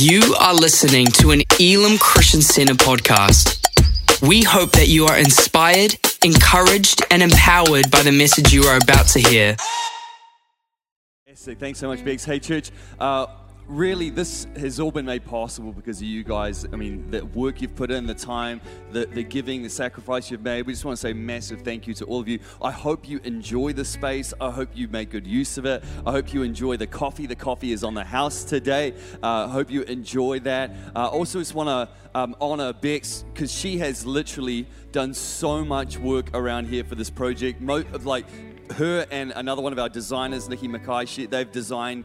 You are listening to an Elim Christian Centre podcast. We hope that you are inspired, encouraged, and empowered by the message you are about to hear. Thanks so much, Bex. Hey, church. Really, this has all been made possible because of you guys. I mean, the work you've put in, the time, the giving, the sacrifice you've made. We just want to say massive thank you to all of you. I hope you enjoy the space. I hope you make good use of it. I hope you enjoy the coffee. The coffee is on the house today. I hope you enjoy that. Also, just want to honor Bex because she has literally done so much work around here for this project. Her and another one of our designers, Nikki McKay, they've designed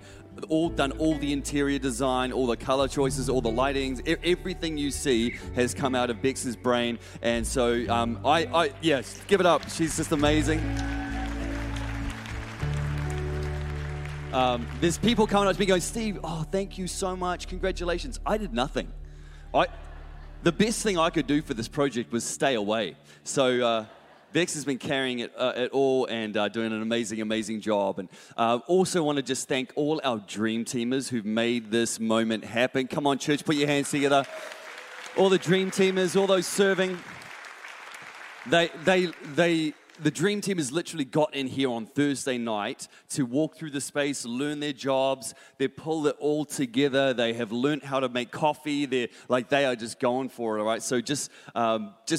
all the interior design, all the color choices, all the lightings. Everything you see has come out of Bex's brain, and so yes, give it up. She's just amazing. There's people coming up to me going, "Steve, oh, thank you so much. Congratulations. I did nothing. The best thing I could do for this project was stay away." So Bex has been carrying it at all and doing an amazing, amazing job. And also want to just thank all our dream teamers who've made this moment happen. Come on, church, put your hands together. All the dream teamers, all those serving. The dream team has literally got in here on Thursday night to walk through the space, learn their jobs. They pull it all together. They have learned how to make coffee. They are just going for it, all right? So just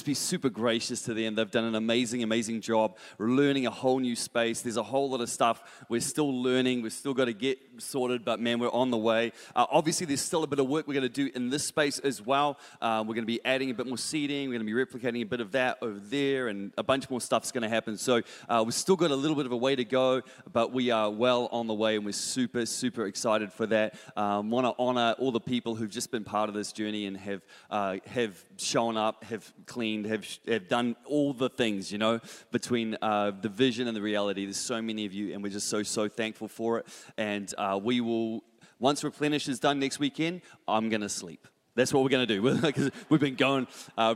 be super gracious to them. They've done an amazing, amazing job. We're learning a whole new space. There's a whole lot of stuff we're still learning. We've still got to get sorted, but man, we're on the way. Obviously, there's still a bit of work we're going to do in this space as well. We're going to be adding a bit more seating. We're going to be replicating a bit of that over there, and a bunch more stuff's going to happen. So we've still got a little bit of a way to go, but we are well on the way, and we're super, super excited for that. Want to honor all the people who've just been part of this journey and have shown up, have cleaned, have done all the things, you know, between the vision and the reality. There's so many of you, and we're just so, so thankful for it. And we will, once Replenish is done next weekend, I'm going to sleep. That's what we're going to do, because we've been going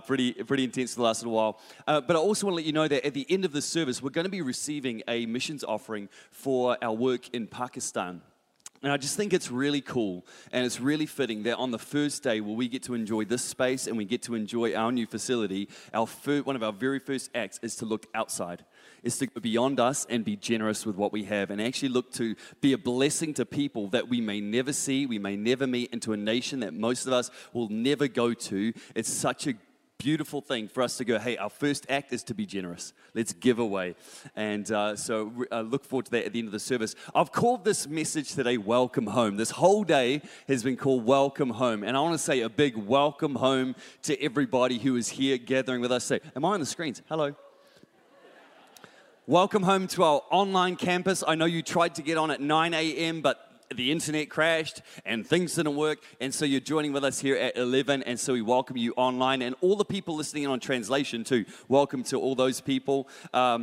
pretty intense the last little while. But I also want to let you know that at the end of the service, we're going to be receiving a missions offering for our work in Pakistan. And I just think it's really cool, and it's really fitting that on the first day where we get to enjoy this space and we get to enjoy our new facility, one of our very first acts is to look outside, is to go beyond us and be generous with what we have, and actually look to be a blessing to people that we may never see, we may never meet, into a nation that most of us will never go to. It's such a beautiful thing for us to go, hey, our first act is to be generous. Let's give away. And so look forward to that at the end of the service. I've called this message today, Welcome Home. This whole day has been called Welcome Home. And I want to say a big welcome home to everybody who is here gathering with us. Say, am I on the screens? Hello. Welcome home to our online campus. I know you tried to get on at 9 a.m., but the internet crashed and things didn't work, and so you're joining with us here at 11, and so we welcome you online, and all the people listening in on translation too. Welcome to all those people. Our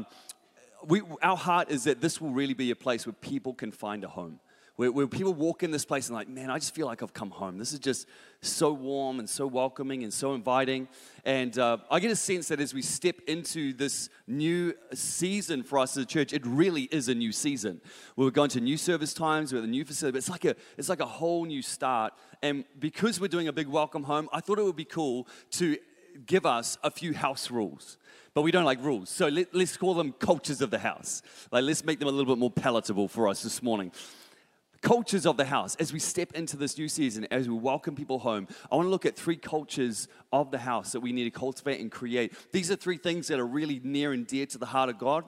heart is that this will really be a place where people can find a home, where people walk in this place and like, man, I just feel like I've come home. This is just so warm and so welcoming and so inviting. And I get a sense that as we step into this new season for us as a church, it really is a new season. We're going to new service times, we're at a new facility, but it's like a whole new start. And because we're doing a big welcome home, I thought it would be cool to give us a few house rules. But we don't like rules, so let's call them cultures of the house. Let's make them a little bit more palatable for us this morning. Cultures of the house. As we step into this new season, as we welcome people home, I want to look at three cultures of the house that we need to cultivate and create. These are three things that are really near and dear to the heart of God.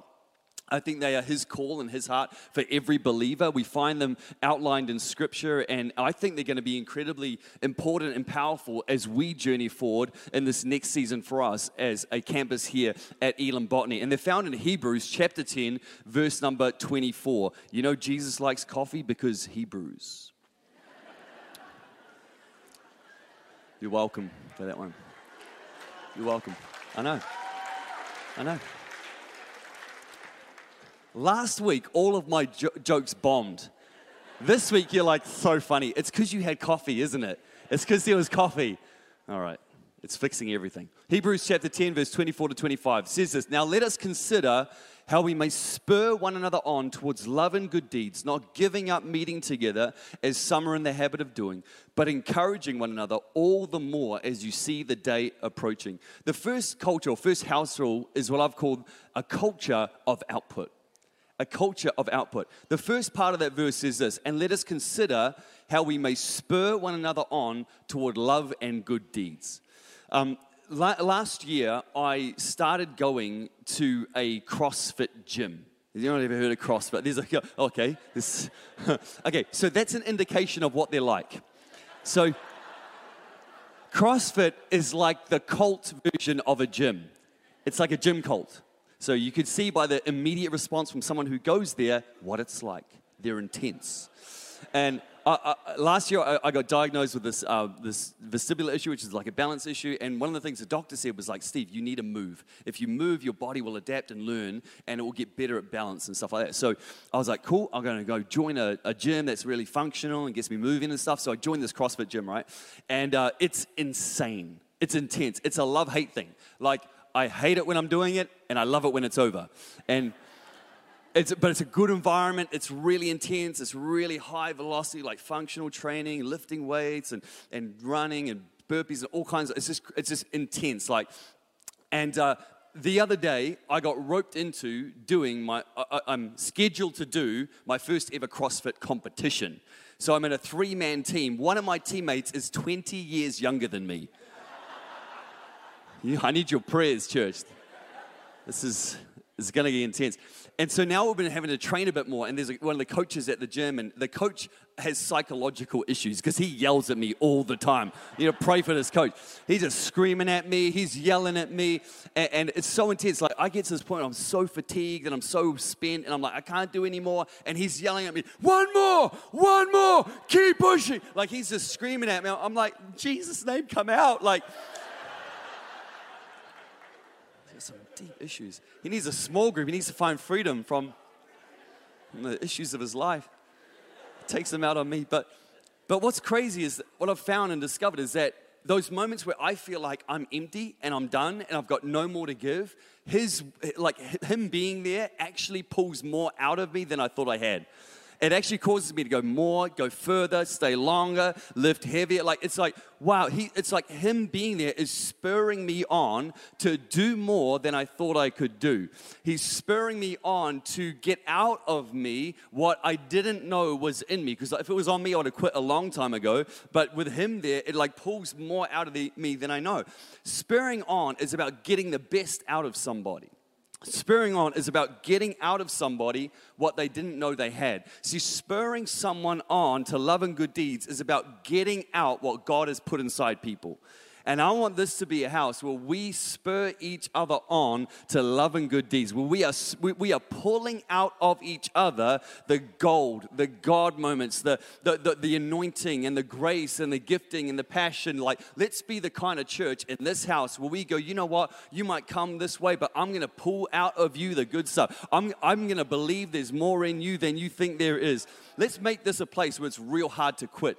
I think they are His call and His heart for every believer. We find them outlined in Scripture, and I think they're going to be incredibly important and powerful as we journey forward in this next season for us as a campus here at Elim Botany. And they're found in Hebrews chapter 10, verse number 24. You know Jesus likes coffee because he brews. You're welcome for that one. You're welcome. I know. Last week, all of my jokes bombed. This week, you're like, so funny. It's because you had coffee, isn't it? It's because there was coffee. All right, it's fixing everything. Hebrews chapter 10, verse 24 to 25 says this, "Now let us consider how we may spur one another on towards love and good deeds, not giving up meeting together as some are in the habit of doing, but encouraging one another all the more as you see the day approaching. The first culture, or first house rule, is what I've called a culture of output. A culture of output. The first part of that verse is this: and let us consider how we may spur one another on toward love and good deeds. Last year, I started going to a CrossFit gym. Has anyone ever heard of CrossFit? Okay, so that's an indication of what they're like. So CrossFit is like the cult version of a gym. It's like a gym cult. So you could see by the immediate response from someone who goes there what it's like. They're intense. And last year I got diagnosed with this vestibular issue, which is like a balance issue. And one of the things the doctor said was like, Steve, you need to move. If you move, your body will adapt and learn, and it will get better at balance and stuff like that. So I was like, cool, I'm going to go join a gym that's really functional and gets me moving and stuff. So I joined this CrossFit gym, right? And it's insane. It's intense. It's a love-hate thing. Like, I hate it when I'm doing it, and I love it when it's over. And it's a good environment. It's really intense. It's really high velocity, like functional training, lifting weights, and running, and burpees, and all kinds of. It's just intense. Like, and the other day I got roped into doing I'm scheduled to do my first ever CrossFit competition. So I'm in a three-man team. One of my teammates is 20 years younger than me. I need your prayers, church. This is going to get intense. And so now we've been having to train a bit more, and there's one of the coaches at the gym, and the coach has psychological issues because he yells at me all the time. You know, pray for this coach. He's just screaming at me. He's yelling at me. And it's so intense. Like, I get to this point, I'm so fatigued and I'm so spent, and I'm like, I can't do anymore. And he's yelling at me, one more, keep pushing. Like, he's just screaming at me. I'm like, Jesus' name, come out. Like, some deep issues. He needs a small group. He needs to find freedom from the issues of his life. It takes them out on me. But what's crazy is what I've found and discovered is that those moments where I feel like I'm empty and I'm done and I've got no more to give, him being there actually pulls more out of me than I thought I had. It actually causes me to go more, go further, stay longer, lift heavier. Like, it's like, wow, it's like him being there is spurring me on to do more than I thought I could do. He's spurring me on to get out of me what I didn't know was in me. Because if it was on me, I would have quit a long time ago. But with him there, it like pulls more out of me than I know. Spurring on is about getting the best out of somebody. Spurring on is about getting out of somebody what they didn't know they had. See, spurring someone on to love and good deeds is about getting out what God has put inside people. And I want this to be a house where we spur each other on to love and good deeds, where we are pulling out of each other the gold, the God moments, the anointing and the grace and the gifting and the passion. Like, let's be the kind of church in this house where we go, you know what, you might come this way, but I'm going to pull out of you the good stuff. I'm going to believe there's more in you than you think there is. Let's make this a place where it's real hard to quit.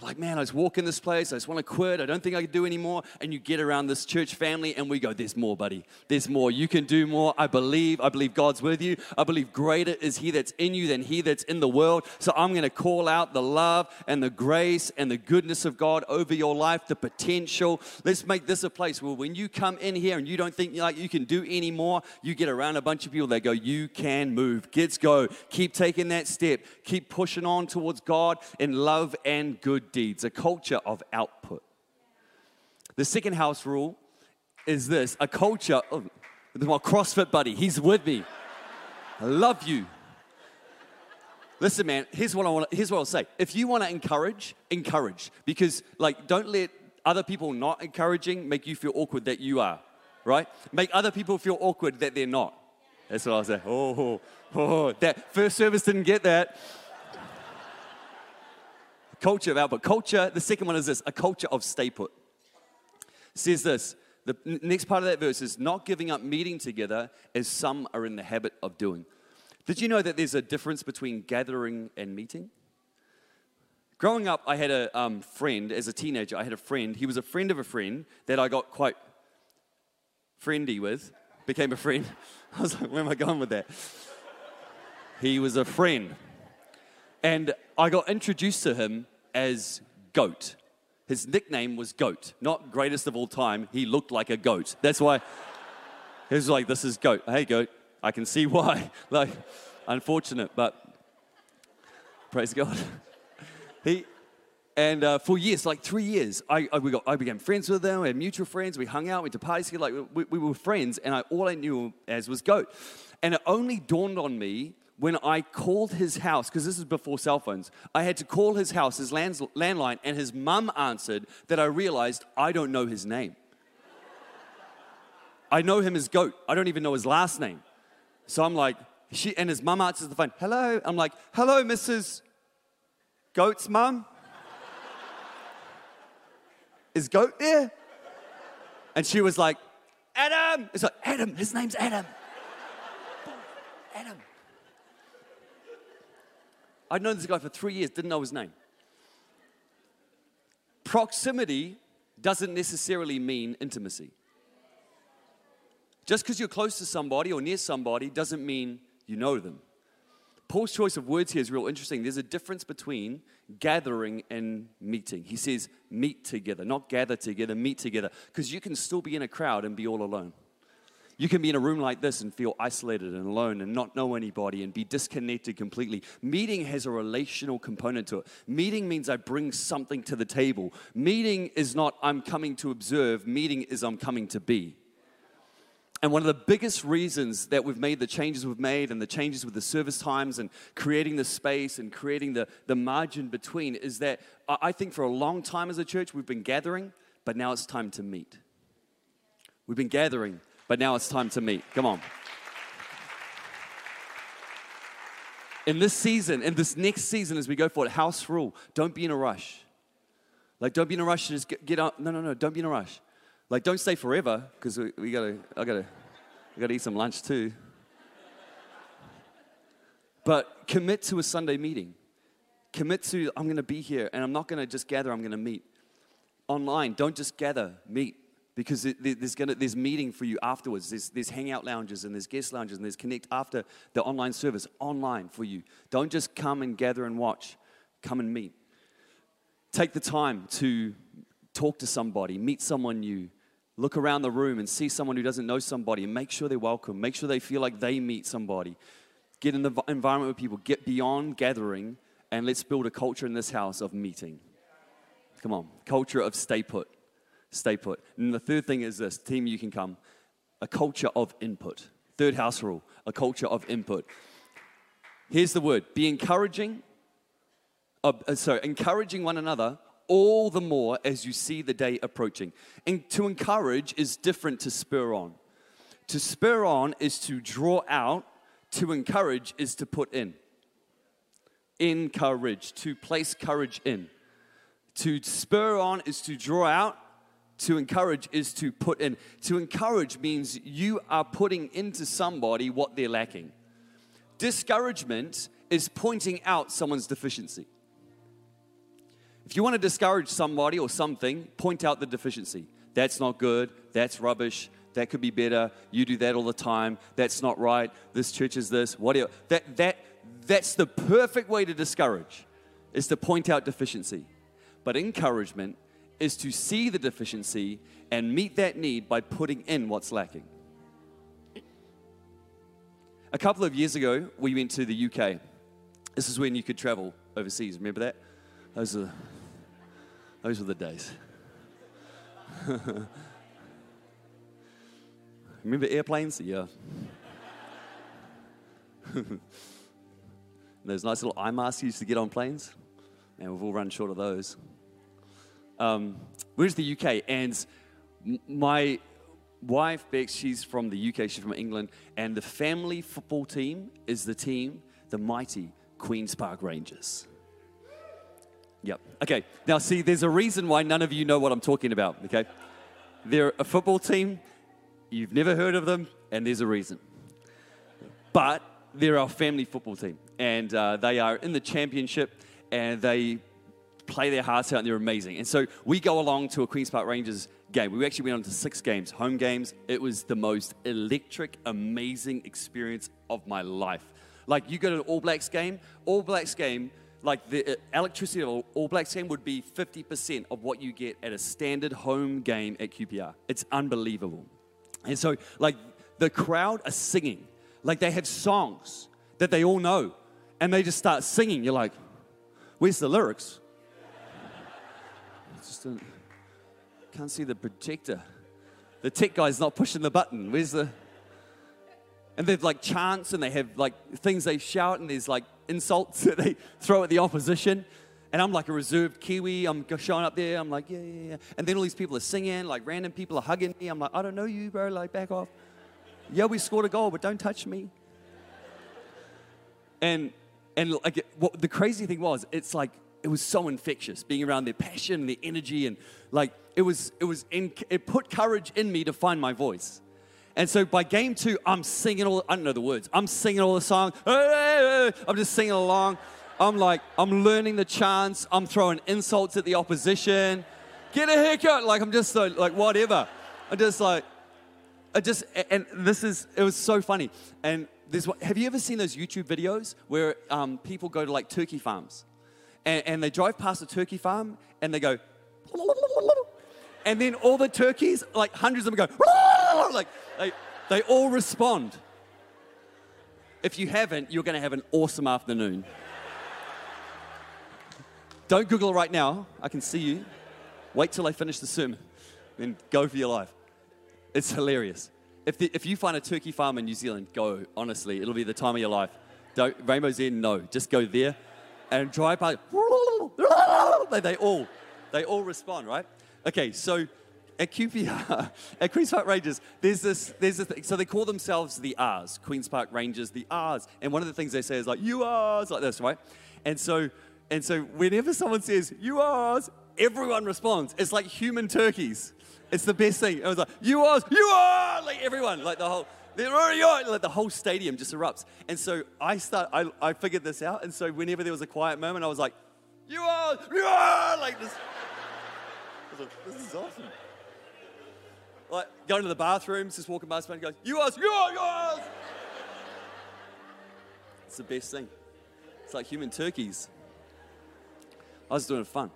Like, man, I just walk in this place, I just want to quit, I don't think I can do anymore, and you get around this church family, and we go, there's more, buddy, there's more, you can do more, I believe God's with you, I believe greater is he that's in you than he that's in the world, so I'm going to call out the love and the grace and the goodness of God over your life, the potential. Let's make this a place where when you come in here and you don't think like you can do any more, you get around a bunch of people, they go, you can move, let's go, keep taking that step, keep pushing on towards God in love and good deeds, a culture of output. The second house rule is this, a culture of, my CrossFit buddy, he's with me. I love you. Listen, man, here's what I'll say. If you want to encourage, because like, don't let other people not encouraging make you feel awkward that you are, right? Make other people feel awkward that they're not. That's what I'll say. Oh, that first service didn't get that. Culture of output. Culture, the second one is this, a culture of stay put. It says this, the next part of that verse is not giving up meeting together as some are in the habit of doing. Did you know that there's a difference between gathering and meeting? Growing up, I had a friend, as a teenager, he was a friend of a friend that I got quite friendly with. became a friend. I was like, where am I going with that? He was a friend. And I got introduced to him as Goat. His nickname was Goat. Not greatest of all time. He looked like a goat. That's why he was like, this is Goat. Hey, Goat. I can see why. Like, unfortunate, but praise God. For years, like 3 years, I became friends with him. We had mutual friends. We hung out. We went to parties together. Like, we were friends, and all I knew him as was Goat. And it only dawned on me when I called his house, because this is before cell phones. I had to call his house, his landline, and his mum answered, that I realized I don't know his name. I know him as Goat. I don't even know his last name. So I'm like, and his mum answers the phone, hello. I'm like, hello, Mrs. Goat's mum? Is Goat there? And she was like, Adam. It's like, Adam, his name's Adam. Adam. I'd known this guy for 3 years, didn't know his name. Proximity doesn't necessarily mean intimacy. Just because you're close to somebody or near somebody doesn't mean you know them. Paul's choice of words here is real interesting. There's a difference between gathering and meeting. He says meet together, not gather together, meet together. Because you can still be in a crowd and be all alone. You can be in a room like this and feel isolated and alone and not know anybody and be disconnected completely. Meeting has a relational component to it. Meeting means I bring something to the table. Meeting is not I'm coming to observe. Meeting is I'm coming to be. And one of the biggest reasons that we've made the changes we've made and the changes with the service times and creating the space and creating the margin between is that I think for a long time as a church we've been gathering, but now it's time to meet. We've been gathering, but now it's time to meet. Come on. In this season, in this next season as we go forward, house rule, don't be in a rush. Like, don't be in a rush to just get up. No, don't be in a rush. Like, don't stay forever, because I gotta eat some lunch too. But commit to a Sunday meeting. Commit to, I'm gonna be here, and I'm not gonna just gather, I'm gonna meet. Online, don't just gather, meet, because there's meeting for you afterwards. There's hangout lounges, and there's guest lounges, and there's connect after the online service, online for you. Don't just come and gather and watch, come and meet. Take the time to talk to somebody, meet someone new. Look around the room and see someone who doesn't know somebody and make sure they're welcome. Make sure they feel like they meet somebody. Get in the environment with people. Get beyond gathering, and let's build a culture in this house of meeting. Come on. Culture of stay put. Stay put. And the third thing is this. Team, you can come. A culture of input. Third house rule. A culture of input. Here's the word. Be encouraging. Encouraging one another all the more as you see the day approaching. And to encourage is different to spur on. To spur on is to draw out. To encourage is to put in. Encourage, to place courage in. To spur on is to draw out. To encourage is to put in. To encourage means you are putting into somebody what they're lacking. Discouragement is pointing out someone's deficiency. If you want to discourage somebody or something, point out the deficiency. That's not good. That's rubbish. That could be better. You do that all the time. That's not right. This church is this. Whatever. That's the perfect way to discourage, is to point out deficiency. But encouragement is to see the deficiency and meet that need by putting in what's lacking. A couple of years ago, we went to the UK. This is when you could travel overseas. Remember that? Those were the days. Remember airplanes? Yeah. Those nice little eye masks you used to get on planes. And we've all run short of those. We're in the UK, and my wife, Bex, she's from the UK, she's from England, and the family football team is the team, the mighty Queens Park Rangers. Yep. Okay. Now, see, there's a reason why none of you know what I'm talking about, okay? They're a football team. You've never heard of them, and there's a reason. But they're our family football team, and they are in the championship, and they play their hearts out, and they're amazing. And so we go along to a Queens Park Rangers game. We actually went on to 6 games, home games. It was the most electric, amazing experience of my life. Like, you go to an All Blacks game, like, the electricity of an All Blacks game would be 50% of what you get at a standard home game at QPR. It's unbelievable. And so, like, the crowd are singing. Like, they have songs that they all know, and they just start singing. You're like, where's the lyrics? Can't see the projector. The tech guy's not pushing the button. Where's the... And they've, like, chants, and they have, like, things they shout, and there's, like, insults that they throw at the opposition. And I'm, like, a reserved Kiwi. I'm showing up there. I'm like, yeah, yeah, yeah. And then all these people are singing. Like, random people are hugging me. I'm like, I don't know you, bro. Like, back off. Yeah, we scored a goal, but don't touch me. And like, what the crazy thing was, it's like, it was so infectious, being around their passion and their energy, and like, it put courage in me to find my voice. And so by game 2, I'm singing all, I don't know the words, I'm singing all the songs, I'm just singing along, I'm like, I'm learning the chants, I'm throwing insults at the opposition, get a haircut, like, I'm just so, like, whatever, I'm just like, it was so funny. And have you ever seen those YouTube videos where people go to, like, turkey farms? And they drive past a turkey farm, and they go, and then all the turkeys, like, hundreds of them go, like, they all respond. If you haven't, you're going to have an awesome afternoon. Don't Google it right now. I can see you. Wait till I finish the sermon, then go for your life. It's hilarious. If you find a turkey farm in New Zealand, go. Honestly, it'll be the time of your life. Don't, Rainbow's End, no. Just go there. And drive by, they all respond, right? Okay, so at QPR, at Queens Park Rangers, there's this thing. So they call themselves the R's, Queens Park Rangers, the R's. And one of the things they say is like, you R's, like this, right? And so whenever someone says, you R's, everyone responds. It's like human turkeys. It's the best thing. It was like, you R's, like everyone, like the whole... Like the whole stadium just erupts. And so I figured this out. And so whenever there was a quiet moment, I was like, you are, like this. I was like, this is awesome. Like, going to the bathrooms, just walking past, and goes, you are. It's the best thing. It's like human turkeys. I was doing it fun.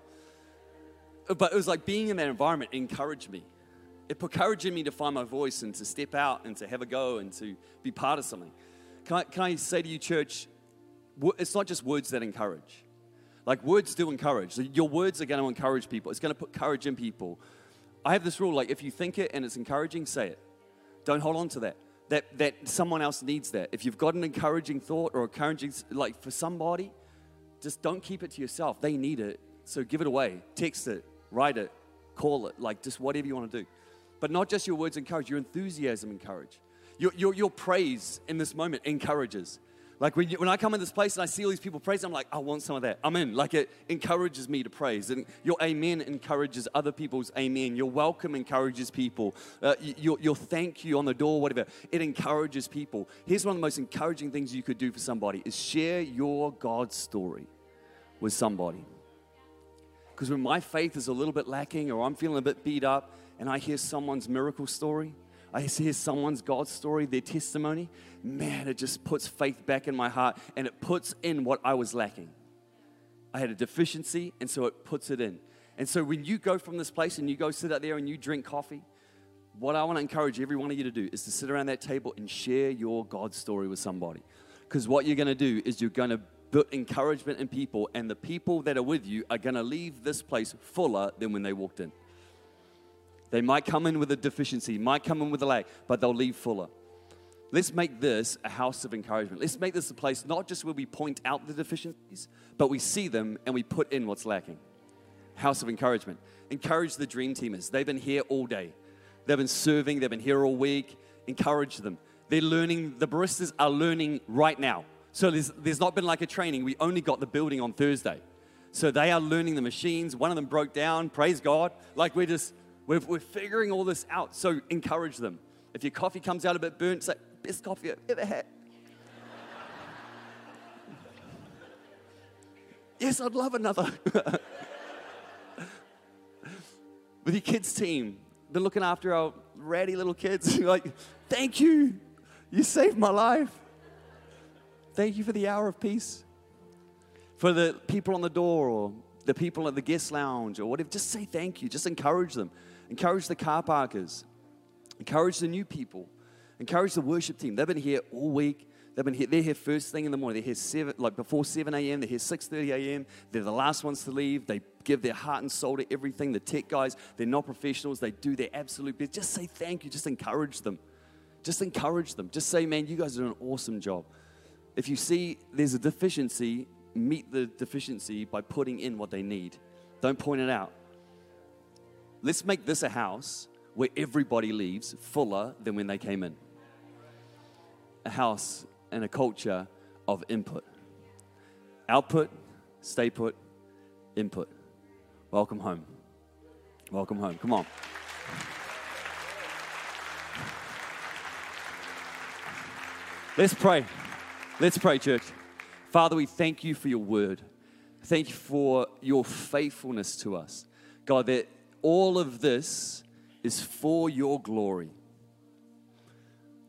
But it was like being in that environment encouraged me. It encouraged me to find my voice and to step out and to have a go and to be part of something. Can I say to you, church, it's not just words that encourage. Like, words do encourage. Your words are going to encourage people. It's going to put courage in people. I have this rule, like, if you think it and it's encouraging, say it. Don't hold on to that. That someone else needs that. If you've got an encouraging thought or encouraging, like, for somebody, just don't keep it to yourself. They need it, so give it away. Text it, write it, call it, like, just whatever you want to do. But not just your words encourage, your enthusiasm encourage. Your praise in this moment encourages. Like, when I come in this place and I see all these people praising, I'm like, I want some of that. I'm in. Like, it encourages me to praise. And your amen encourages other people's amen. Your welcome encourages people. Your thank you on the door, whatever. It encourages people. Here's one of the most encouraging things you could do for somebody is share your God story with somebody. Because when my faith is a little bit lacking or I'm feeling a bit beat up, and I hear someone's miracle story, I hear someone's God story, their testimony, man, it just puts faith back in my heart, and it puts in what I was lacking. I had a deficiency, and so it puts it in. And so when you go from this place and you go sit out there and you drink coffee, what I want to encourage every one of you to do is to sit around that table and share your God story with somebody. Because what you're going to do is you're going to put encouragement in people, and the people that are with you are going to leave this place fuller than when they walked in. They might come in with a deficiency, might come in with a lack, but they'll leave fuller. Let's make this a house of encouragement. Let's make this a place not just where we point out the deficiencies, but we see them and we put in what's lacking. House of encouragement. Encourage the dream teamers. They've been here all day. They've been serving. They've been here all week. Encourage them. They're learning. The baristas are learning right now. So there's not been like a training. We only got the building on Thursday. So they are learning the machines. One of them broke down. Praise God. Like, we're figuring all this out, so encourage them. If your coffee comes out a bit burnt, say, best coffee I've ever had. Yes, I'd love another. with your kids team. They're looking after our ratty little kids. You're like, thank you. You saved my life. Thank you for the hour of peace. For the people on the door or the people at the guest lounge or whatever, just say thank you. Just encourage them. Encourage the car parkers. Encourage the new people. Encourage the worship team. They've been here all week. They've been here. They're here first thing in the morning. They're here before 7 a.m. They're here 6:30 a.m. They're the last ones to leave. They give their heart and soul to everything. The tech guys, they're not professionals. They do their absolute best. Just say thank you. Just encourage them. Just encourage them. Just say, man, you guys are doing an awesome job. If you see there's a deficiency, meet the deficiency by putting in what they need. Don't point it out. Let's make this a house where everybody leaves fuller than when they came in. A house and a culture of input. Output, stay put, input. Welcome home. Welcome home. Come on. Let's pray. Let's pray, church. Father, we thank you for your word. Thank you for your faithfulness to us. God, that all of this is for your glory.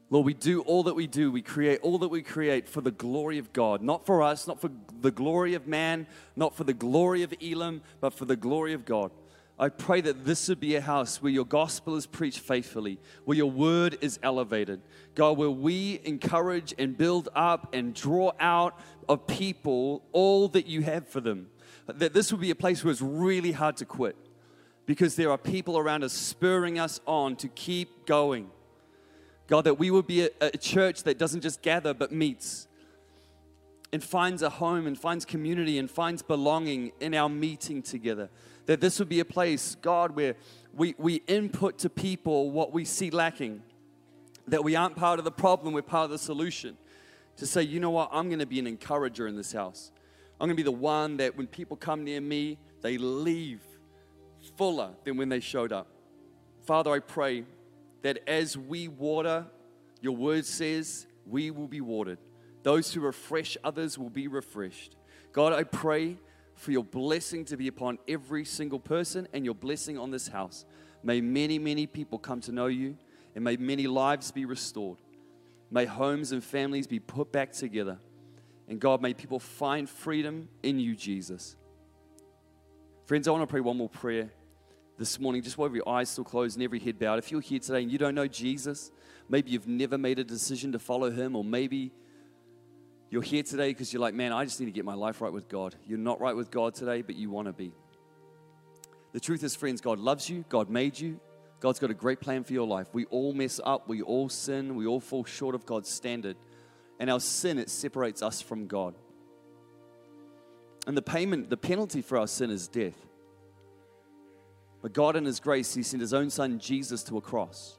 Lord, we do all that we do. We create all that we create for the glory of God. Not for us, not for the glory of man, not for the glory of Elim, but for the glory of God. I pray that this would be a house where your gospel is preached faithfully, where your word is elevated. God, where we encourage and build up and draw out of people all that you have for them. That this would be a place where it's really hard to quit. Because there are people around us spurring us on to keep going. God, that we would be a church that doesn't just gather but meets and finds a home and finds community and finds belonging in our meeting together. That this would be a place, God, where we input to people what we see lacking. That we aren't part of the problem, we're part of the solution. To say, you know what, I'm going to be an encourager in this house. I'm going to be the one that when people come near me, they leave fuller than when they showed up. Father, I pray that as we water, your word says we will be watered. Those who refresh others will be refreshed. God, I pray for your blessing to be upon every single person and your blessing on this house. May many, many people come to know you, and may many lives be restored. May homes and families be put back together. And God, may people find freedom in you, Jesus. Friends, I want to pray one more prayer this morning, just while your eyes still closed and every head bowed. If you're here today and you don't know Jesus, maybe you've never made a decision to follow him, or maybe you're here today because you're like, man, I just need to get my life right with God. You're not right with God today, but you want to be. The truth is, friends, God loves you. God made you. God's got a great plan for your life. We all mess up. We all sin. We all fall short of God's standard. And our sin, it separates us from God. And the penalty for our sin is death. But God in his grace, he sent his own son Jesus to a cross.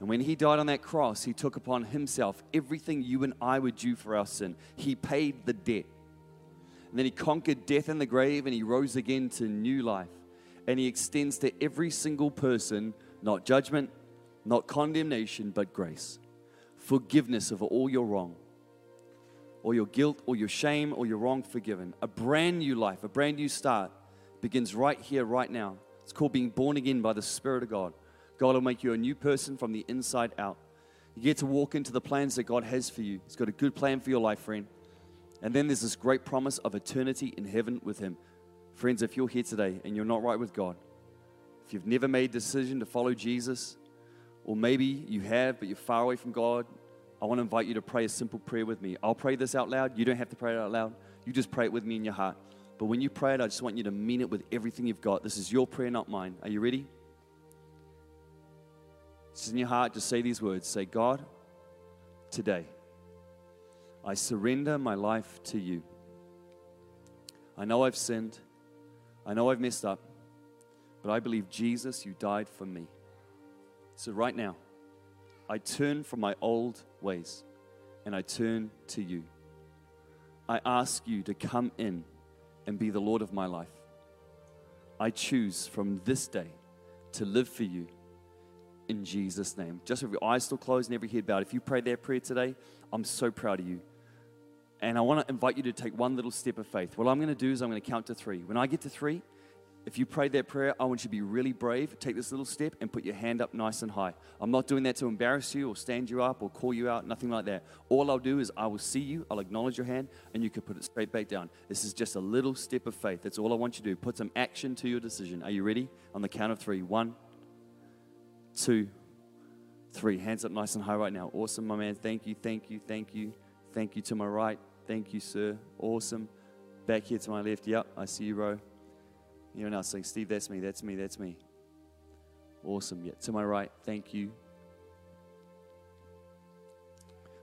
And when he died on that cross, he took upon himself everything you and I were due for our sin. He paid the debt. And then he conquered death in the grave, and he rose again to new life. And he extends to every single person, not judgment, not condemnation, but grace. Forgiveness of all your wrong, or your guilt, or your shame, or your wrong forgiven. A brand new life, a brand new start begins right here, right now. It's called being born again by the Spirit of God. God will make you a new person from the inside out. You get to walk into the plans that God has for you. He's got a good plan for your life, friend. And then there's this great promise of eternity in heaven with him. Friends, if you're here today and you're not right with God, if you've never made a decision to follow Jesus, or maybe you have but you're far away from God, I want to invite you to pray a simple prayer with me. I'll pray this out loud. You don't have to pray it out loud. You just pray it with me in your heart. But when you pray it, I just want you to mean it with everything you've got. This is your prayer, not mine. Are you ready? Just in your heart, just say these words. Say, God, today, I surrender my life to you. I know I've sinned. I know I've messed up. But I believe, Jesus, you died for me. So right now, I turn from my old ways, and I turn to you. I ask you to come in and be the Lord of my life. I choose from this day to live for you in Jesus' name. Just with your eyes still closed and every head bowed, if you prayed that prayer today, I'm so proud of you. And I want to invite you to take one little step of faith. What I'm going to do is I'm going to count to 3. When I get to 3, If you prayed that prayer, I want you to be really brave. Take this little step and put your hand up nice and high. I'm not doing that to embarrass you or stand you up or call you out, nothing like that. All I'll do is I will see you, I'll acknowledge your hand, and you can put it straight back down. This is just a little step of faith. That's all I want you to do. Put some action to your decision. Are you ready? On the count of three. 1, 2, 3. Hands up nice and high right now. Awesome, my man. Thank you, thank you, thank you. Thank you to my right. Thank you, sir. Awesome. Back here to my left. Yep, I see you, bro. You're now saying, Steve, that's me, that's me, that's me. Awesome. Yeah, to my right, thank you.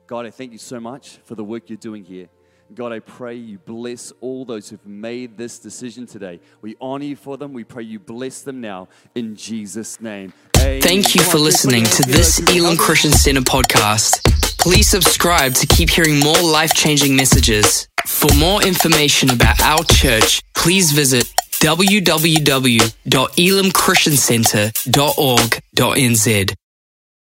God, I thank you so much for the work you're doing here. God, I pray you bless all those who've made this decision today. We honor you for them. We pray you bless them now in Jesus' name. Amen. Thank you for listening to this Elim Christian Centre podcast. Please subscribe to keep hearing more life-changing messages. For more information about our church, please visit www.elimchristiancentre.org.nz